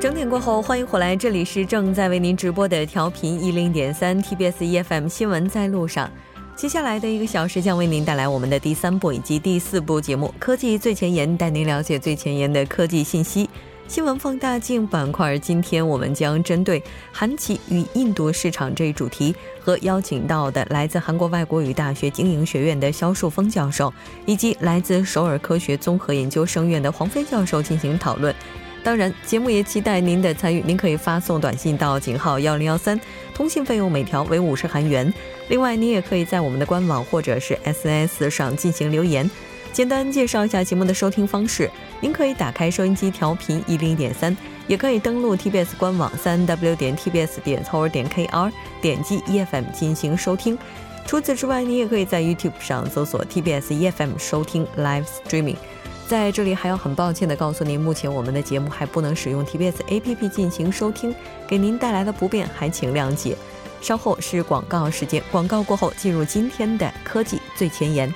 整点过后，欢迎回来，这里是正在为您直播的调频 10.3 TBS EFM 新闻在路上。接下来的一个小时将为您带来我们的第三部以及第四部节目，科技最前沿，带您了解最前沿的科技信息。新闻放大镜板块，今天我们将针对韩企与印度市场这一主题，和邀请到的来自韩国外国语大学经营学院的肖树峰教授，以及来自首尔科学综合研究生院的黄飞教授进行讨论。当然，节目也期待您的参与，您可以发送短信到井号1013，通信费用每条为50韩元。另外，您也可以在我们的官网或者是 SNS 上进行留言。简单介绍一下节目的收听方式，您可以打开收音机调频 10.3， 也可以登录 TBS 官网 3w.tbs.seoul.kr， 点击 EFM 进行收听。除此之外，您也可以在 YouTube 上搜索 TBS EFM 收听 Live Streaming。 在这里还要很抱歉地告诉您，目前我们的节目还不能使用 TBS APP 进行收听，给您带来的不便还请谅解。稍后是广告时间，广告过后进入今天的科技最前沿。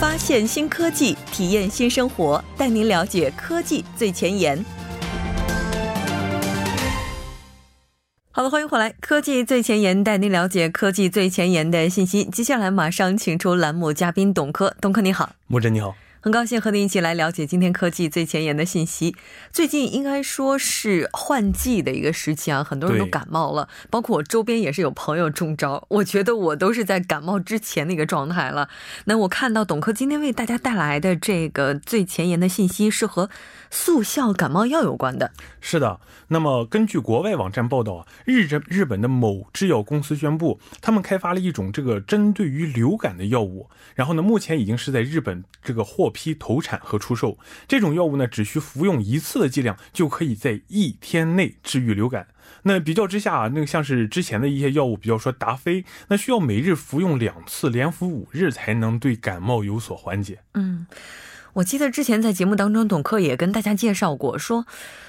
发现新科技，体验新生活，带您了解科技最前沿。好的，欢迎回来，科技最前沿带您了解科技最前沿的信息。接下来马上请出栏目嘉宾董科。董科你好。木真你好。很高兴和您一起来了解今天科技最前沿的信息。最近应该说是换季的一个时期啊，很多人都感冒了，包括我周边也是有朋友中招，我觉得我都是在感冒之前的一个状态了。那我看到董科今天为大家带来的这个最前沿的信息是和速效感冒药有关的。是的，那么根据国外网站报道，日本的某制药公司宣布，他们开发了一种这个针对于流感的药物，然后呢，目前已经是在日本这个获批投产和出售。这种药物呢，只需服用一次的剂量就可以在1天内治愈流感。那比较之下啊，那个像是之前的一些药物，比较说达菲，那需要每日服用2次，连服5日才能对感冒有所缓解。嗯，我记得之前在节目当中董科也跟大家介绍过，说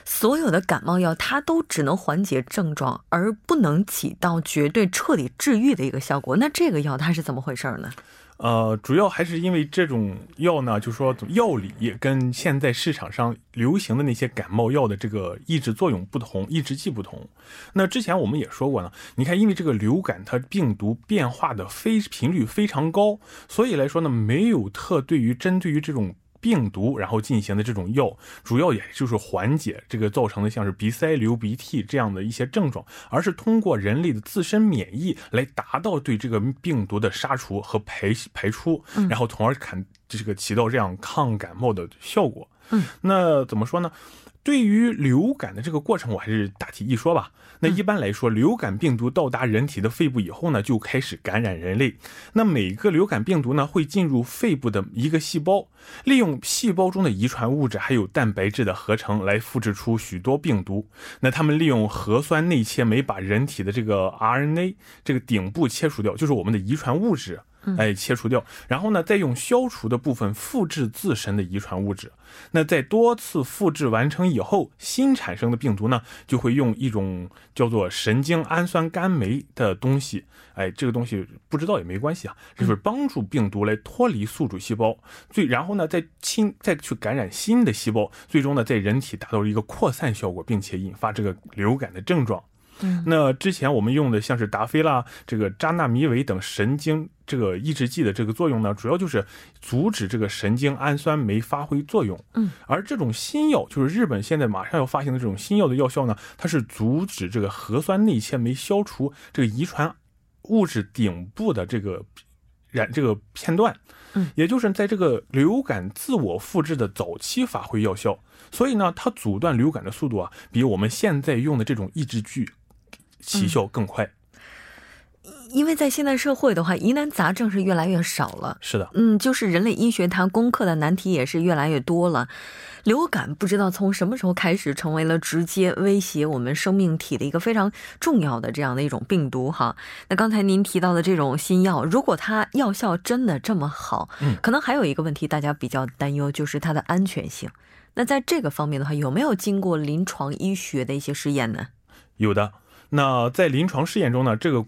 所有的感冒药它都只能缓解症状，而不能起到绝对彻底治愈的一个效果。那这个药它是怎么回事呢？主要还是因为这种药呢，就是说药理跟现在市场上流行的那些感冒药的这个抑制作用不同，抑制剂不同。那之前我们也说过呢，你看因为这个流感它病毒变化的频率非常高，所以来说呢，没有针对于这种病毒然后进行的这种药，主要也就是缓解这个造成的像是鼻塞、流鼻涕这样的一些症状，而是通过人类的自身免疫来达到对这个病毒的杀除和排出，然后从而这个起到这样抗感冒的效果。那怎么说呢？对于流感的这个过程，我还是大体一说吧。那一般来说，流感病毒到达人体的肺部以后呢，就开始感染人类。那每个流感病毒呢，会进入肺部的一个细胞，利用细胞中的遗传物质还有蛋白质的合成来复制出许多病毒。那他们利用核酸内切酶把人体的这个 RNA 这个顶部切除掉，就是我们的遗传物质。切除掉，然后呢，再用消除的部分复制自身的遗传物质。那在多次复制完成以后，新产生的病毒呢，就会用一种叫做神经氨酸苷酶的东西，这个东西不知道也没关系啊，就是帮助病毒来脱离宿主细胞，然后呢，再去感染新的细胞，最终呢，在人体达到一个扩散效果，并且引发这个流感的症状。那之前我们用的像是达菲啦、这个扎纳米韦等神经这个抑制剂的这个作用呢，主要就是阻止这个神经氨酸酶发挥作用。而这种新药，就是日本现在马上要发行的这种新药的药效呢，它是阻止这个核酸内切酶消除这个遗传物质顶部的这个片段，也就是在这个流感自我复制的早期发挥药效。所以呢，它阻断流感的速度啊，比我们现在用的这种抑制剂起效更快。因为在现代社会的话，疑难杂症是越来越少了。是的，就是人类医学它攻克的难题也是越来越多了。流感不知道从什么时候开始成为了直接威胁我们生命体的一个非常重要的这样的一种病毒哈。那刚才您提到的这种新药，如果它药效真的这么好，可能还有一个问题大家比较担忧，就是它的安全性。那在这个方面的话，有没有经过临床医学的一些试验呢？有的。那在临床试验中呢，这个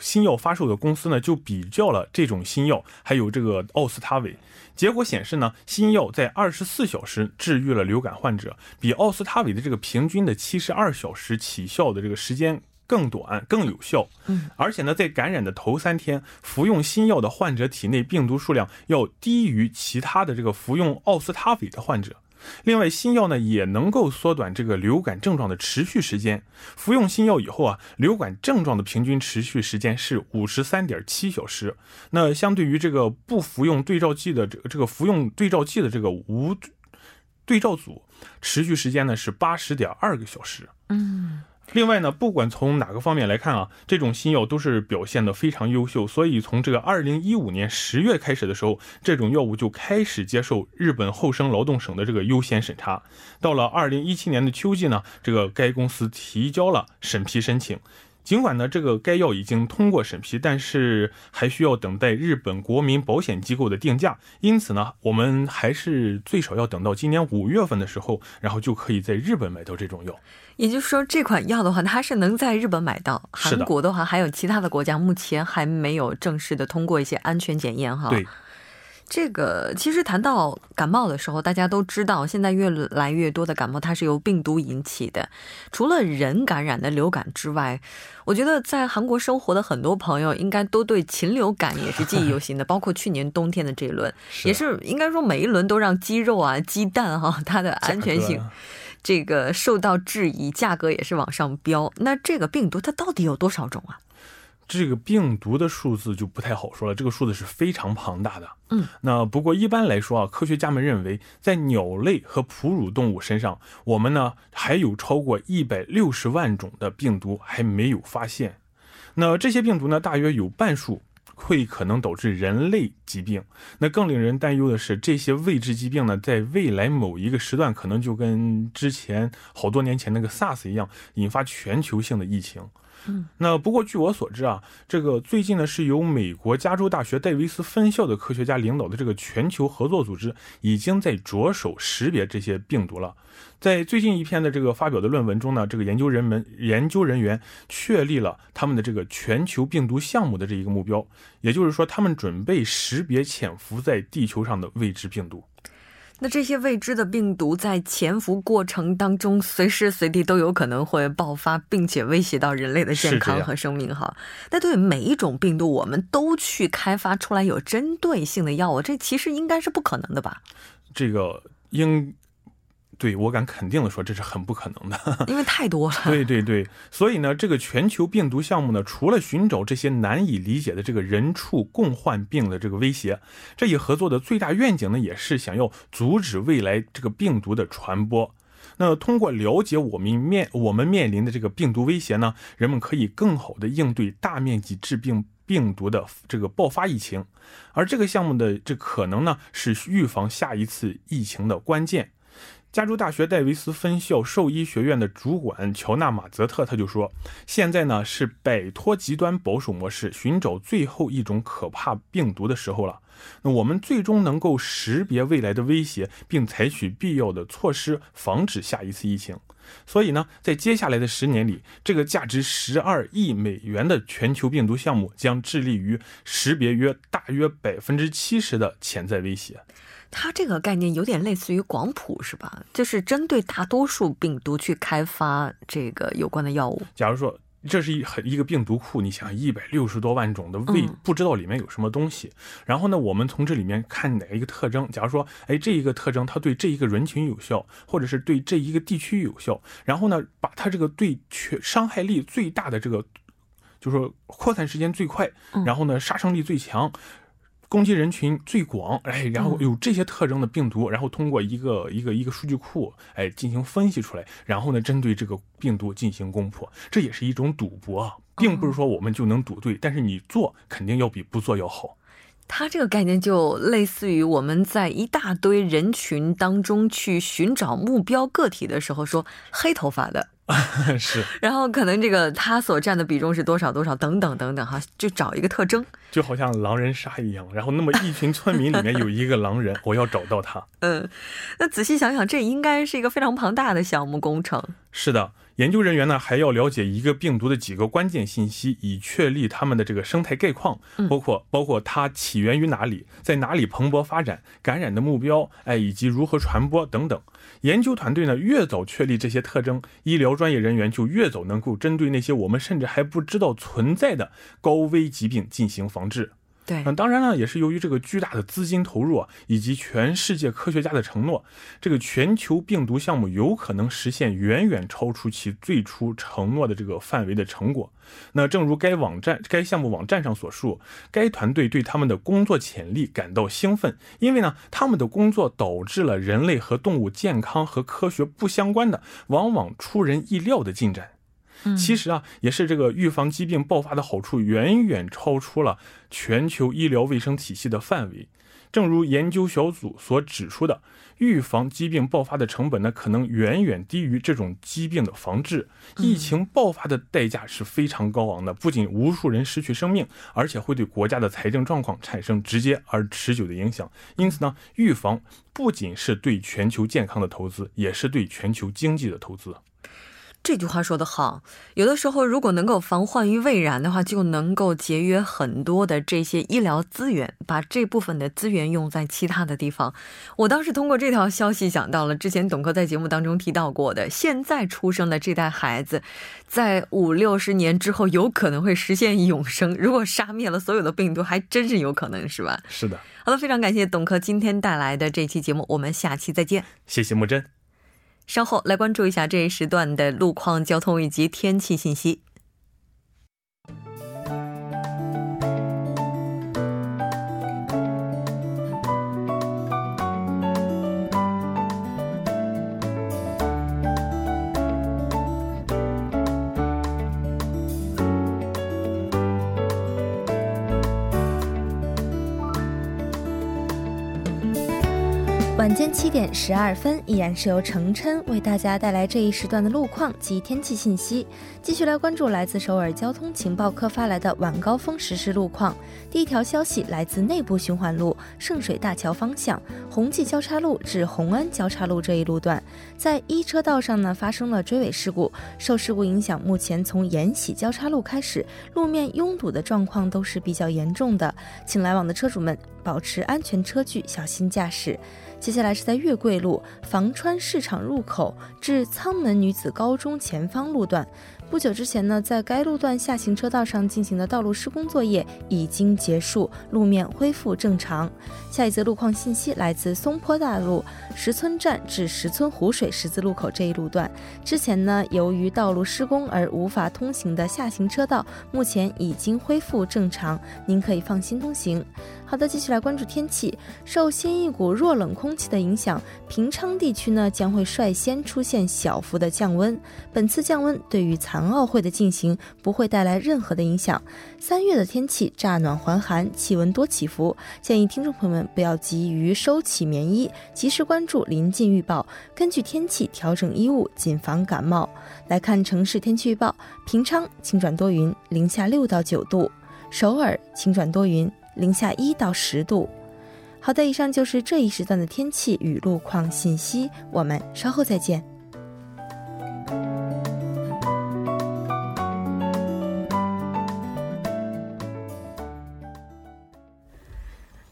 新药发售的公司呢就比较了这种新药还有这个奥司他韦，结果显示呢，新药在24小时治愈了流感患者，比奥司他韦的这个平均的72小时起效的这个时间更短更有效。而且呢，在感染的头3天，服用新药的患者体内病毒数量要低于其他的这个服用奥司他韦的患者。另外，新药呢也能够缩短这个流感症状的持续时间。服用新药以后啊，流感症状的平均持续时间是 53.7 小时。那相对于这个不服用对照剂的这个服用对照剂的这个无对照组，持续时间呢是 80.2 个小时。另外呢，不管从哪个方面来看啊，这种新药都是表现得非常优秀，所以从这个2015年10月开始的时候，这种药物就开始接受日本厚生劳动省的这个优先审查。到了2017年的秋季呢，这个该公司提交了审批申请。尽管呢，这个该药已经通过审批，但是还需要等待日本国民保险机构的定价。因此呢，我们还是最少要等到今年5月份的时候，然后就可以在日本买到这种药。也就是说，这款药的话，它是能在日本买到。韩国的话，还有其他的国家，目前还没有正式的通过一些安全检验哈。对。这个其实谈到感冒的时候，大家都知道现在越来越多的感冒它是由病毒引起的，除了人感染的流感之外，我觉得在韩国生活的很多朋友应该都对禽流感也是记忆犹新的包括去年冬天的这一轮，也是应该说每一轮都让鸡肉啊鸡蛋啊它的安全性这个受到质疑，价格也是往上飙。那这个病毒它到底有多少种啊？这个病毒的数字就不太好说了，这个数字是非常庞大的。那不过一般来说啊，科学家们认为在鸟类和哺乳动物身上，我们呢还有超过160万种的病毒还没有发现。那这些病毒呢，大约有半数会可能导致人类疾病。那更令人担忧的是，这些未知疾病呢，在未来某一个时段可能就跟之前好多年前那个 SARS 一样，引发全球性的疫情。那不过据我所知啊，这个最近呢是由美国加州大学戴维斯分校的科学家领导的这个全球合作组织已经在着手识别这些病毒了。在最近一篇的这个发表的论文中呢，这个研究人员确立了他们的这个全球病毒项目的这一个目标，也就是说他们准备识别潜伏在地球上的未知病毒。那这些未知的病毒在潜伏过程当中随时随地都有可能会爆发，并且威胁到人类的健康和生命哈。那对每一种病毒我们都去开发出来有针对性的药物，这其实应该是不可能的吧？这个对，我敢肯定的说，这是很不可能的，因为太多了。对，所以呢，这个全球病毒项目呢，除了寻找这些难以理解的这个人畜共患病的这个威胁，这一合作的最大愿景呢，也是想要阻止未来这个病毒的传播。那通过了解我们面临的这个病毒威胁呢，人们可以更好的应对大面积致病毒的这个爆发疫情，而这个项目的这可能呢，是预防下一次疫情的关键。加州大学戴维斯分校兽医学院的主管乔纳马泽特他就说，现在呢是摆脱极端保守模式，寻找最后一种可怕病毒的时候了。那我们最终能够识别未来的威胁，并采取必要的措施防止下一次疫情。所以呢，在接下来的10年里，这个价值$12亿的全球病毒项目将致力于识别大约70%的潜在威胁。它这个概念有点类似于广谱是吧？就是针对大多数病毒去开发这个有关的药物。假如说这是一个病毒库，你想160多万种的不知道里面有什么东西，然后呢我们从这里面看哪一个特征，假如说这一个特征它对这一个人群有效，或者是对这一个地区有效，然后呢把它这个对伤害力最大的这个，就是说扩散时间最快，然后呢杀伤力最强，攻击人群最广，然后有这些特征的病毒，然后通过一个数据库，进行分析出来，然后呢，针对这个病毒进行攻破，这也是一种赌博啊，并不是说我们就能赌对，但是你做肯定要比不做要好。它这个概念就类似于我们在一大堆人群当中去寻找目标个体的时候说黑头发的是，然后可能这个他所占的比重是多少等等哈，就找一个特征，就好像狼人杀一样，然后那么一群村民里面有一个狼人我要找到他。那仔细想想，这应该是一个非常庞大的项目工程。是的，研究人员呢还要了解一个病毒的几个关键信息，以确立它们的这个生态概况，包括它起源于哪里，在哪里蓬勃发展，感染的目标，以及如何传播等等。研究团队呢越早确立这些特征，医疗专业人员就越早能够针对那些我们甚至还不知道存在的高危疾病进行防治。对，当然了，也是由于这个巨大的资金投入，以及全世界科学家的承诺，这个全球病毒项目有可能实现远远超出其最初承诺的这个范围的成果。那正如该项目网站上所述，该团队对他们的工作潜力感到兴奋，因为呢，他们的工作导致了人类和动物健康和科学不相关的，往往出人意料的进展。其实啊，也是这个预防疾病爆发的好处远远超出了全球医疗卫生体系的范围。正如研究小组所指出的，预防疾病爆发的成本呢，可能远远低于这种疾病的防治。疫情爆发的代价是非常高昂的，不仅无数人失去生命，而且会对国家的财政状况产生直接而持久的影响。因此呢，预防不仅是对全球健康的投资，也是对全球经济的投资。这句话说得好，有的时候如果能够防患于未然的话，就能够节约很多的这些医疗资源，把这部分的资源用在其他的地方。我当时通过这条消息想到了之前董哥在节目当中提到过的，现在出生的这代孩子在50-60年之后有可能会实现永生，如果杀灭了所有的病毒还真是有可能，是吧？是的。好的，非常感谢董哥今天带来的这期节目，我们下期再见。谢谢木真。稍后来关注一下这一时段的路况、交通以及天气信息。晚间7点12分，依然是由程琛为大家带来这一时段的路况及天气信息。继续来关注来自首尔交通情报科发来的晚高峰实时路况。第一条消息来自内部循环路圣水大桥方向红济交叉路至红安交叉路这一路段，在一车道上呢发生了追尾事故，受事故影响，目前从延禧交叉路开始，路面拥堵的状况都是比较严重的，请来往的车主们保持安全车距，小心驾驶。接下来是在月桂路房川市场入口至仓门女子高中前方路段，不久之前呢，在该路段下行车道上进行的道路施工作业已经结束，路面恢复正常。下一则路况信息来自松坡大路石村站至石村湖水十字路口这一路段，之前呢，由于道路施工而无法通行的下行车道目前已经恢复正常，您可以放心通行。好的，继续来关注天气。受新一股弱冷空气的影响，平昌地区呢将会率先出现小幅的降温，本次降温对于残奥会的进行不会带来任何的影响。3月的天气乍暖还寒，气温多起伏，建议听众朋友们不要急于收起棉衣，及时关注临近预报，根据天气调整衣物，谨防感冒。来看城市天气预报，平昌晴转多云，零下6到9度；首尔晴转多云，零下1到10度。好的，以上就是这一时段的天气与路况信息，我们稍后再见。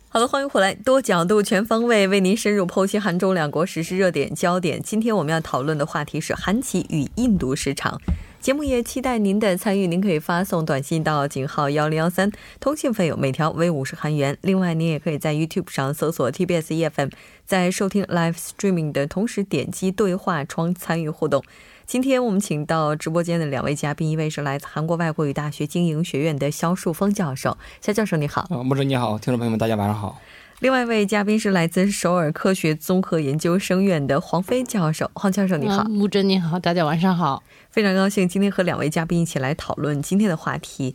好的，欢迎回来，多角度全方位为您深入剖析韩中两国时事热点焦点。今天我们要讨论的话题是韩企与印度市场。节目也期待您的参与，您可以发送短信到井号1013，通信费用每条为50韩元。另外您也可以在 YouTube 上搜索 TBS EFM， 在收听 Live Streaming 的同时点击对话窗参与互动。今天我们请到直播间的两位嘉宾，一位是来自韩国外国语大学经营学院的肖树峰教授。肖教授你好。木真你好，听众朋友们大家晚上好。另外一位嘉宾是来自首尔科学综合研究生院的黄飞教授。黄教授你好。木真你好，大家晚上好。非常高兴今天和两位嘉宾一起来讨论今天的话题。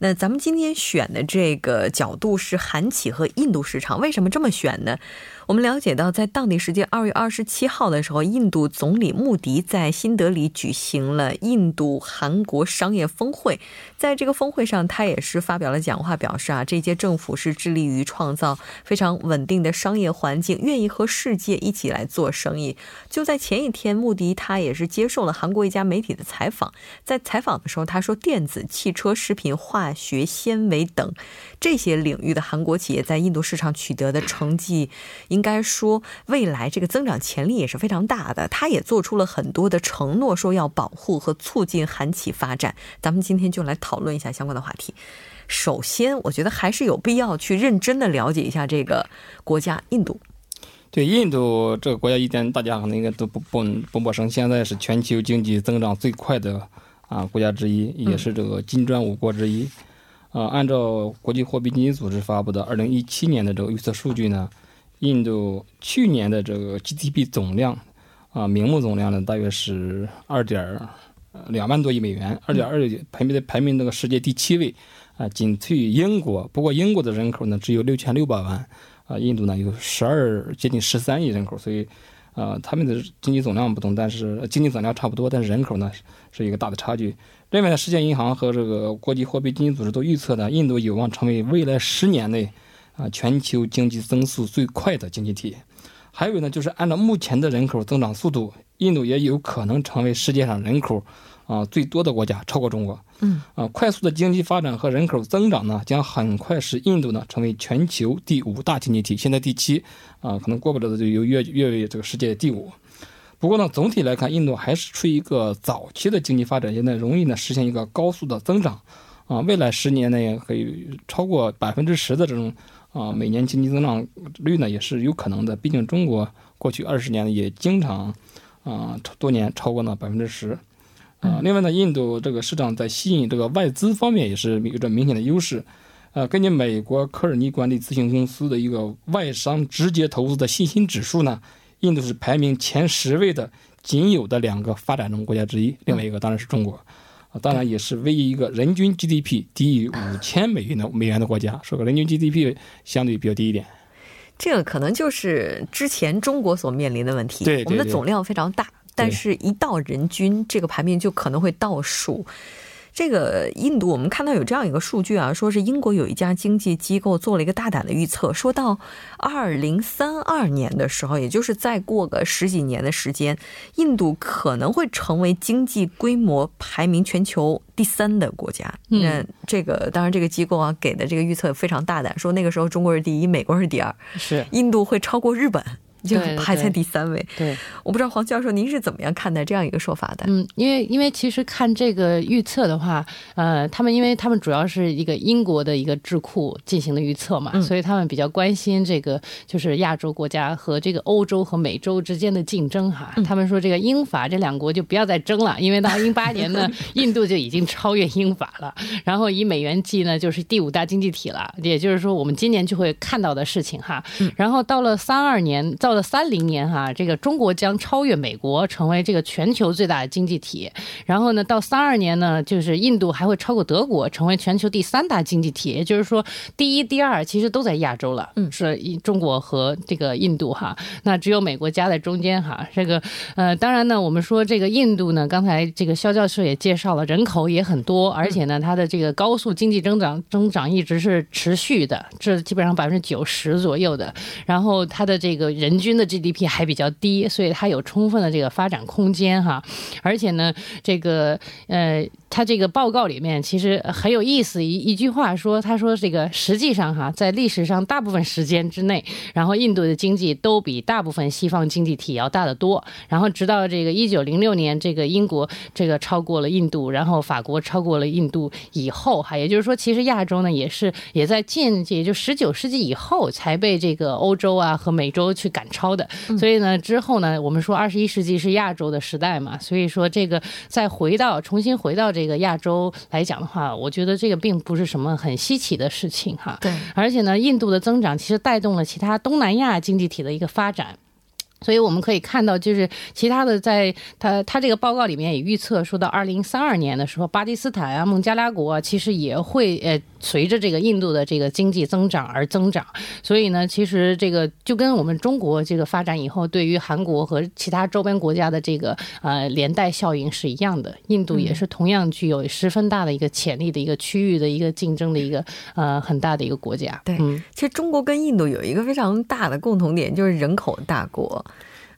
那咱们今天选的这个角度是韩企和印度市场，为什么这么选呢？我们了解到在当地时间2月27号的时候，印度总理穆迪在新德里举行了印度韩国商业峰会。在这个峰会上他也是发表了讲话，表示这届政府是致力于创造非非常稳定的商业环境，愿意和世界一起来做生意。就在前一天，穆迪他也是接受了韩国一家媒体的采访，在采访的时候他说，电子、汽车、食品、化学、纤维等这些领域的韩国企业在印度市场取得的成绩应该说未来这个增长潜力也是非常大的，他也做出了很多的承诺，说要保护和促进韩企发展。咱们今天就来讨论一下相关的话题。 首先我觉得还是有必要去认真的了解一下这个国家印度。 对，印度这个国家一点大家可能应该都不陌生，现在是全球经济增长最快的国家之一，也是这个金砖5国之一。 按照国际货币基金组织发布的 2017年的这个预测数据呢， 印度去年的这个GDP 总量， 名目总量呢大约是 2.2万多亿美元， 排名这个世界第7位， 仅次于英国。 不过英国的人口呢只有6600万， 印度呢有接近13亿人口， 所以他们的经济总量不同， 但是经济总量差不多， 但是人口呢是一个大的差距。 另外世界银行和这个国际货币基金组织都预测呢， 印度有望成为未来10年内 全球经济增速最快的经济体。 还有呢就是按照目前的人口增长速度， 印度也有可能成为世界上人口 最多的国家，超过中国。 快速的经济发展和人口增长呢，将很快使印度呢成为全球第5大经济体， 现在第7， 可能过不了就跃为这个世界第5。 不过呢总体来看，印度还是处于一个早期的经济发展， 现在容易呢实现一个高速的增长， 未来10年内可以超过10%的这种 每年经济增长率呢也是有可能的。 毕竟中国过去20年也经常 多年超过呢10%。 另外呢，印度这个市场在吸引这个外资方面也是有着明显的优势。根据美国科尔尼管理咨询公司的一个外商直接投资的信心指数呢， 印度是排名前10位的， 仅有的2个发展中国家之一， 另外一个当然是中国。 当然也是唯一一个人均 GDP 低于5000美元的国家， 说个人均 GDP 相对比较低一点。 这个可能就是之前中国所面临的问题， 我们的总量非常大， 但是一到人均这个排名就可能会倒数。 这个印度我们看到有这样一个数据啊， 说是英国有一家经济机构做了一个大胆的预测， 说到 2032年的时候， 也就是再过个10几年的时间， 印度可能会成为经济规模排名全球第3的国家。 当然这个机构啊给的这个预测非常大胆， 说那个时候中国是第1，美国是第2， 印度会超过日本， 就排在第3位。对，我不知道黄教授您是怎么样看待这样一个说法的？因为其实看这个预测的话，他们因为他们主要是一个英国的一个智库进行的预测嘛， 所以他们比较关心这个就是亚洲国家和这个欧洲和美洲之间的竞争哈。 他们说这个英法这2国就不要再争了， 因为到2018年呢 印度就已经超越英法了， 然后以美元计呢就是第5大经济体了， 也就是说我们今年就会看到的事情哈。 然后到了32年， 到了30年， 这个中国将超越美国， 成为这个全球最大的经济体。 然后呢到32年 呢， 就是印度还会超过德国， 成为全球第3大经济体。 也就是说第1、第2 其实都在亚洲了， 是中国和这个印度， 那只有美国夹在中间。 当然呢， 我们说这个印度呢， 刚才这个肖教授也介绍了人口也很多， 而且呢它的这个高速经济增长一直是持续的，这基本上 90%左右的， 然后它的这个人均的 GDP 还比较低， 所以它有充分的这个发展空间。而且呢这个他这个报告里面其实很有意思一句话说， 他说这个实际上在历史上大部分时间之内， 然后印度的经济都比大部分西方经济体要大得多， 然后直到这个1906年， 这个英国超过了印度， 然后法国超过了印度以后， 也就是说其实亚洲呢也在近就 19世纪以后 才被这个欧洲和美洲去赶超的。 所以呢之后呢， 我们说21世纪是亚洲的时代嘛， 所以说这个再重新回到 这个亚洲来讲的话， 我觉得这个并不是什么很稀奇的事情哈。 而且呢印度的增长其实带动了其他东南亚经济体的一个发展， 所以我们可以看到就是其他的在他这个报告里面也预测说到2032年的时候，巴基斯坦孟加拉国其实也会随着这个印度的这个经济增长而增长，所以呢，其实这个就跟我们中国这个发展以后，对于韩国和其他周边国家的这个连带效应是一样的。印度也是同样具有十分大的一个潜力的一个区域的一个竞争的一个很大的一个国家。对，其实中国跟印度有一个非常大的共同点，就是人口大国。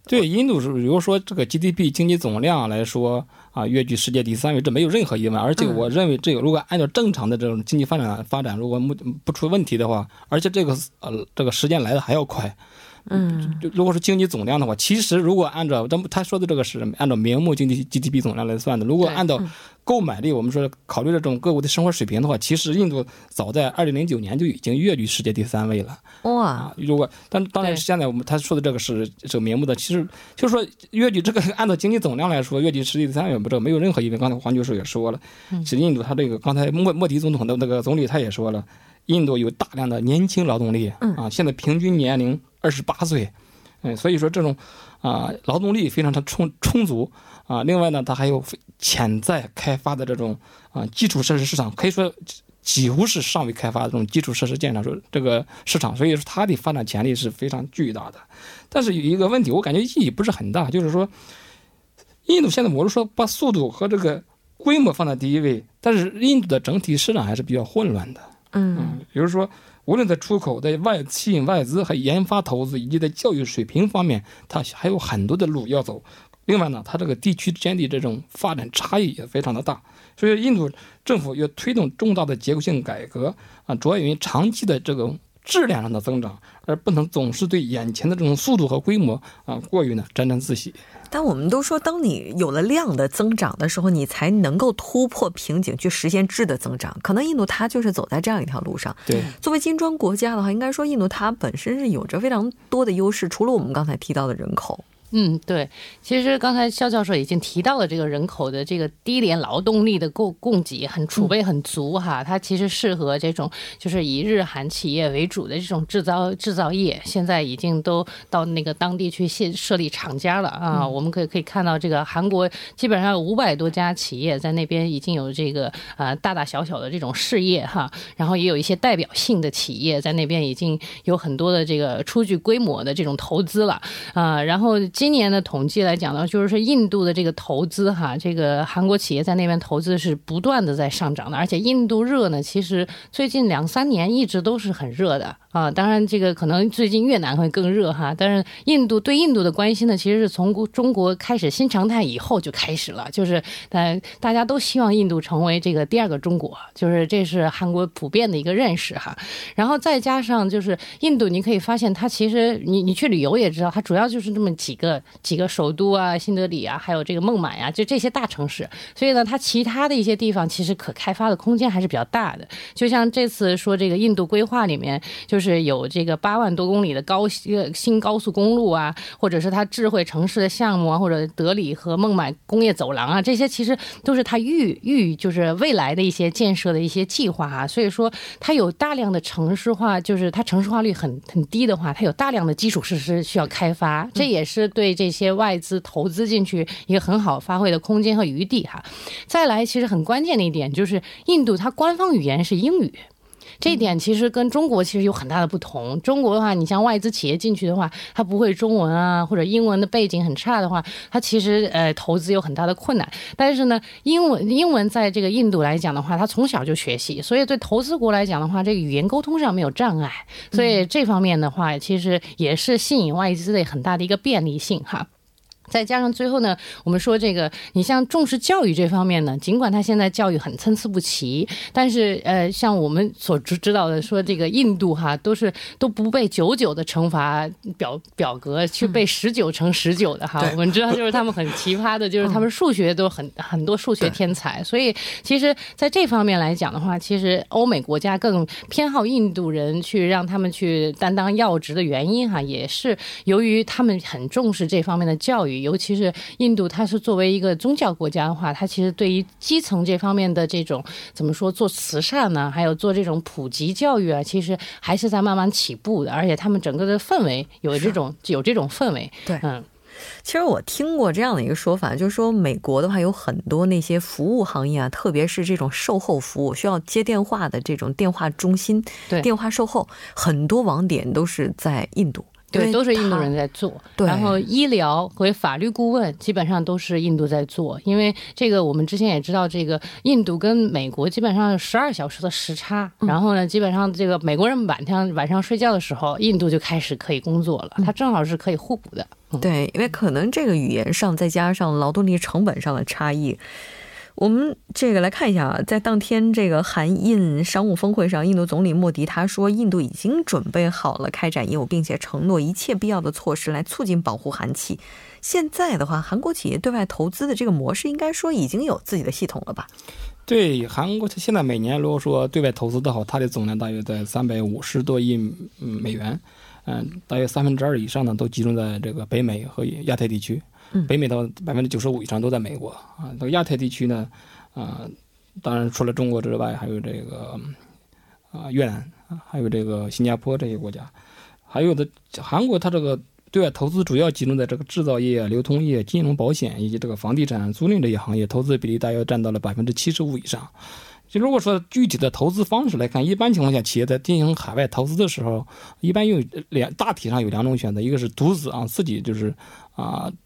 对，印度是比如说这个 GDP 经济总量来说啊，跃居世界第3位，这没有任何疑问。而且我认为这个如果按照正常的这种经济发展，如果不出问题的话，而且这个时间来的还要快。如果是经济总量的话，其实如果按照他说的这个是按照名目经济 GDP 总量来算的，如果按照购买力，我们说考虑这种各国的生活水平的话，其实印度早在2009年就已经跃居世界第3位了。哇！如果但当然现在我们他说的这个是这个名目的，其实就是说跃居这个按照经济总量来说，跃居世界第3位，这个没有任何疑问。刚才黄教授也说了，其实印度他这个刚才莫迪总统的那个总理他也说了，印度有大量的年轻劳动力啊，现在平均年龄28岁，所以说这种劳动力非常的充足啊。另外呢，它还有潜在开发的这种基础设施市场，可以说几乎是尚未开发的这种基础设施建设这个市场，所以说它的发展潜力是非常巨大的。但是有一个问题，我感觉意义不是很大，就是说，印度现在我是说把速度和这个规模放在第一位，但是印度的整体市场还是比较混乱的。比如说。无论在出口、在吸引外资、和研发投资以及在教育水平方面，它还有很多的路要走。另外呢，它这个地区之间的这种发展差异也非常的大，所以印度政府要推动重大的结构性改革啊，着眼于长期的这种质量上的增长，而不能总是对眼前的这种速度和规模啊过于呢沾沾自喜。但我们都说，当你有了量的增长的时候，你才能够突破瓶颈，去实现质的增长。可能印度它就是走在这样一条路上。对，作为金砖国家的话，应该说印度它本身是有着非常多的优势，除了我们刚才提到的人口。对，其实刚才肖教授已经提到了这个人口的这个低廉劳动力的供给储备很足哈，它其实适合这种就是以日韩企业为主的这种制造业，现在已经都到那个当地去设立厂家了啊。我们可以看到这个韩国基本上有500多家企业在那边已经有这个大小小的这种事业哈，然后也有一些代表性的企业在那边已经有很多的这个初具规模的这种投资了啊，然后。今年的统计来讲呢，就是印度的这个投资哈，这个韩国企业在那边投资是不断的在上涨的，而且印度热呢，其实最近2-3年一直都是很热的啊。当然，这个可能最近越南会更热哈，但是印度的关心呢，其实是从中国开始新常态以后就开始了，就是大家都希望印度成为这个第二个中国，就是这是韩国普遍的一个认识哈。然后再加上就是印度，你可以发现它其实你去旅游也知道，它主要就是这么几个首都啊，新德里啊，还有这个孟买啊，就这些大城市。所以呢，它其他的一些地方其实可开发的空间还是比较大的。就像这次说这个印度规划里面，就是有这个8万多公里的新高速公路啊，或者是它智慧城市的项目啊，或者德里和孟买工业走廊啊，这些其实都是它就是未来的一些建设的一些计划啊。所以说，它有大量的城市化，就是它城市化率很低的话，它有大量的基础设施需要开发，这也是。对这些外资投资进去一个很好发挥的空间和余地哈。再来，其实很关键的一点就是，印度它官方语言是英语。这一点其实跟中国其实有很大的不同。中国的话，你像外资企业进去的话，它不会中文啊，或者英文的背景很差的话，它其实投资有很大的困难。但是呢，英文在这个印度来讲的话，它从小就学习，所以对投资国来讲的话，这个语言沟通上没有障碍，所以这方面的话，其实也是吸引外资的很大的一个便利性哈。再加上最后呢，我们说这个，你像重视教育这方面呢，尽管它现在教育很参差不齐，但是像我们所知道的说，这个印度哈都不被99的乘法表格去被19乘19的哈，我们知道就是他们很奇葩的，就是他们数学都很多数学天才，所以其实在这方面来讲的话，其实欧美国家更偏好印度人去让他们去担当要职的原因哈，也是由于他们很重视这方面的教育。尤其是印度，它是作为一个宗教国家的话，它其实对于基层这方面的这种怎么说做慈善呢，还有做这种普及教育啊，其实还是在慢慢起步的，而且他们整个的氛围有这种氛围。对，其实我听过这样的一个说法，就是说美国的话有很多那些服务行业啊，特别是这种售后服务需要接电话的这种电话中心，对，电话售后很多网点都是在印度。对，都是印度人在做。对，然后医疗和法律顾问基本上都是印度在做，因为这个我们之前也知道，这个印度跟美国基本上有12小时的时差，然后呢，基本上这个美国人晚上睡觉的时候，印度就开始可以工作了，它正好是可以互补的。对，因为可能这个语言上再加上劳动力成本上的差异。我们这个来看一下啊，在当天这个韩印商务峰会上，印度总理莫迪他说，印度已经准备好了开展业务，并且承诺一切必要的措施来促进保护韩企。现在的话，韩国企业对外投资的这个模式，应该说已经有自己的系统了吧？对，韩国现在每年如果说对外投资的话，它的总量大约在350多亿美元，大约2/3以上呢都集中在这个北美和亚太地区。北美到95%以上都在美国啊，到亚太地区呢，当然除了中国之外，还有这个越南，还有这个新加坡这些国家，还有的韩国，它这个对外投资主要集中在这个制造业、流通业、金融保险以及这个房地产租赁这些行业，投资比例大约占到了75%以上。就如果说具体的投资方式来看，一般情况下，企业在进行海外投资的时候，一般有大体上有2种选择，一个是独资啊，自己就是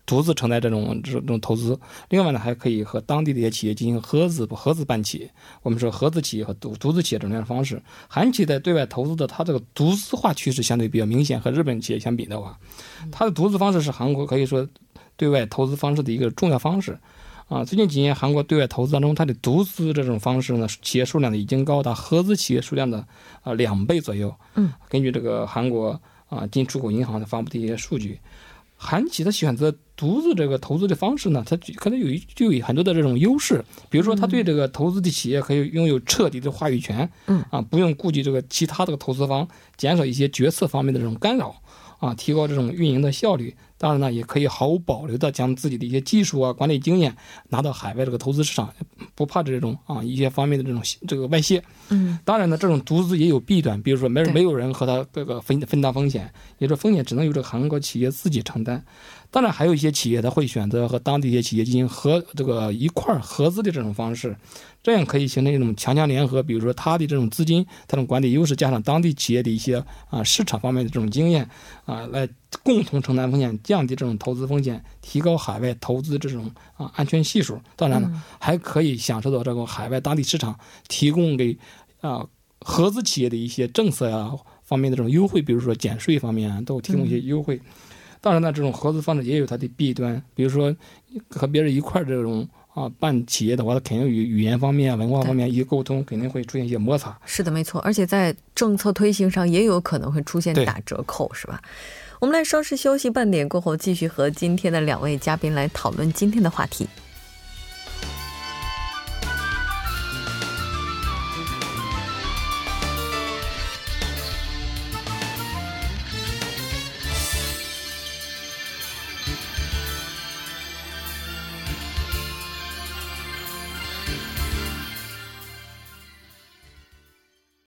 独自承担这种投资；另外呢，还可以和当地的一些企业进行合资办企业。我们说合资企业和独资企业这种样的方式。韩企在对外投资的，它这个独资化趋势相对比较明显，和日本企业相比的话，它的独资方式是韩国可以说对外投资方式的一个重要方式。最近几年韩国对外投资当中，它的独资这种方式呢，企业数量呢已经高达合资企业数量的2倍左右。根据这个韩国进出口银行发布的一些数据，韩企的选择独自这个投资的方式呢，它可能就有很多的这种优势，比如说它对这个投资的企业可以拥有彻底的话语权，不用顾及这个其他的投资方，减少一些决策方面的这种干扰。提高这种运营的效率，当然呢，也可以毫无保留的将自己的一些技术管理经验拿到海外这个投资市场，不怕这种一些方面的这个外泄。当然呢，这种独资也有弊端，比如说没有人和他这个分担风险，也就是风险只能由这个韩国企业自己承担。当然，还有一些企业他会选择和当地一些企业进行一块合资的这种方式，这样可以形成一种强联合。比如说，他的这种资金、他的管理优势，加上当地企业的一些市场方面的这种经验来共同承担风险，降低这种投资风险，提高海外投资这种安全系数。当然了，还可以享受到这个海外当地市场提供给合资企业的一些政策方面的这种优惠，比如说减税方面都提供一些优惠。当然呢，这种合资方式也有它的弊端，比如说和别人一块这种办企业的话，它肯定语言方面、文化方面一沟通，肯定会出现一些摩擦。是的，没错，而且在政策推行上也有可能会出现打折扣，是吧？我们来稍事休息，半点过后继续和今天的两位嘉宾来讨论今天的话题。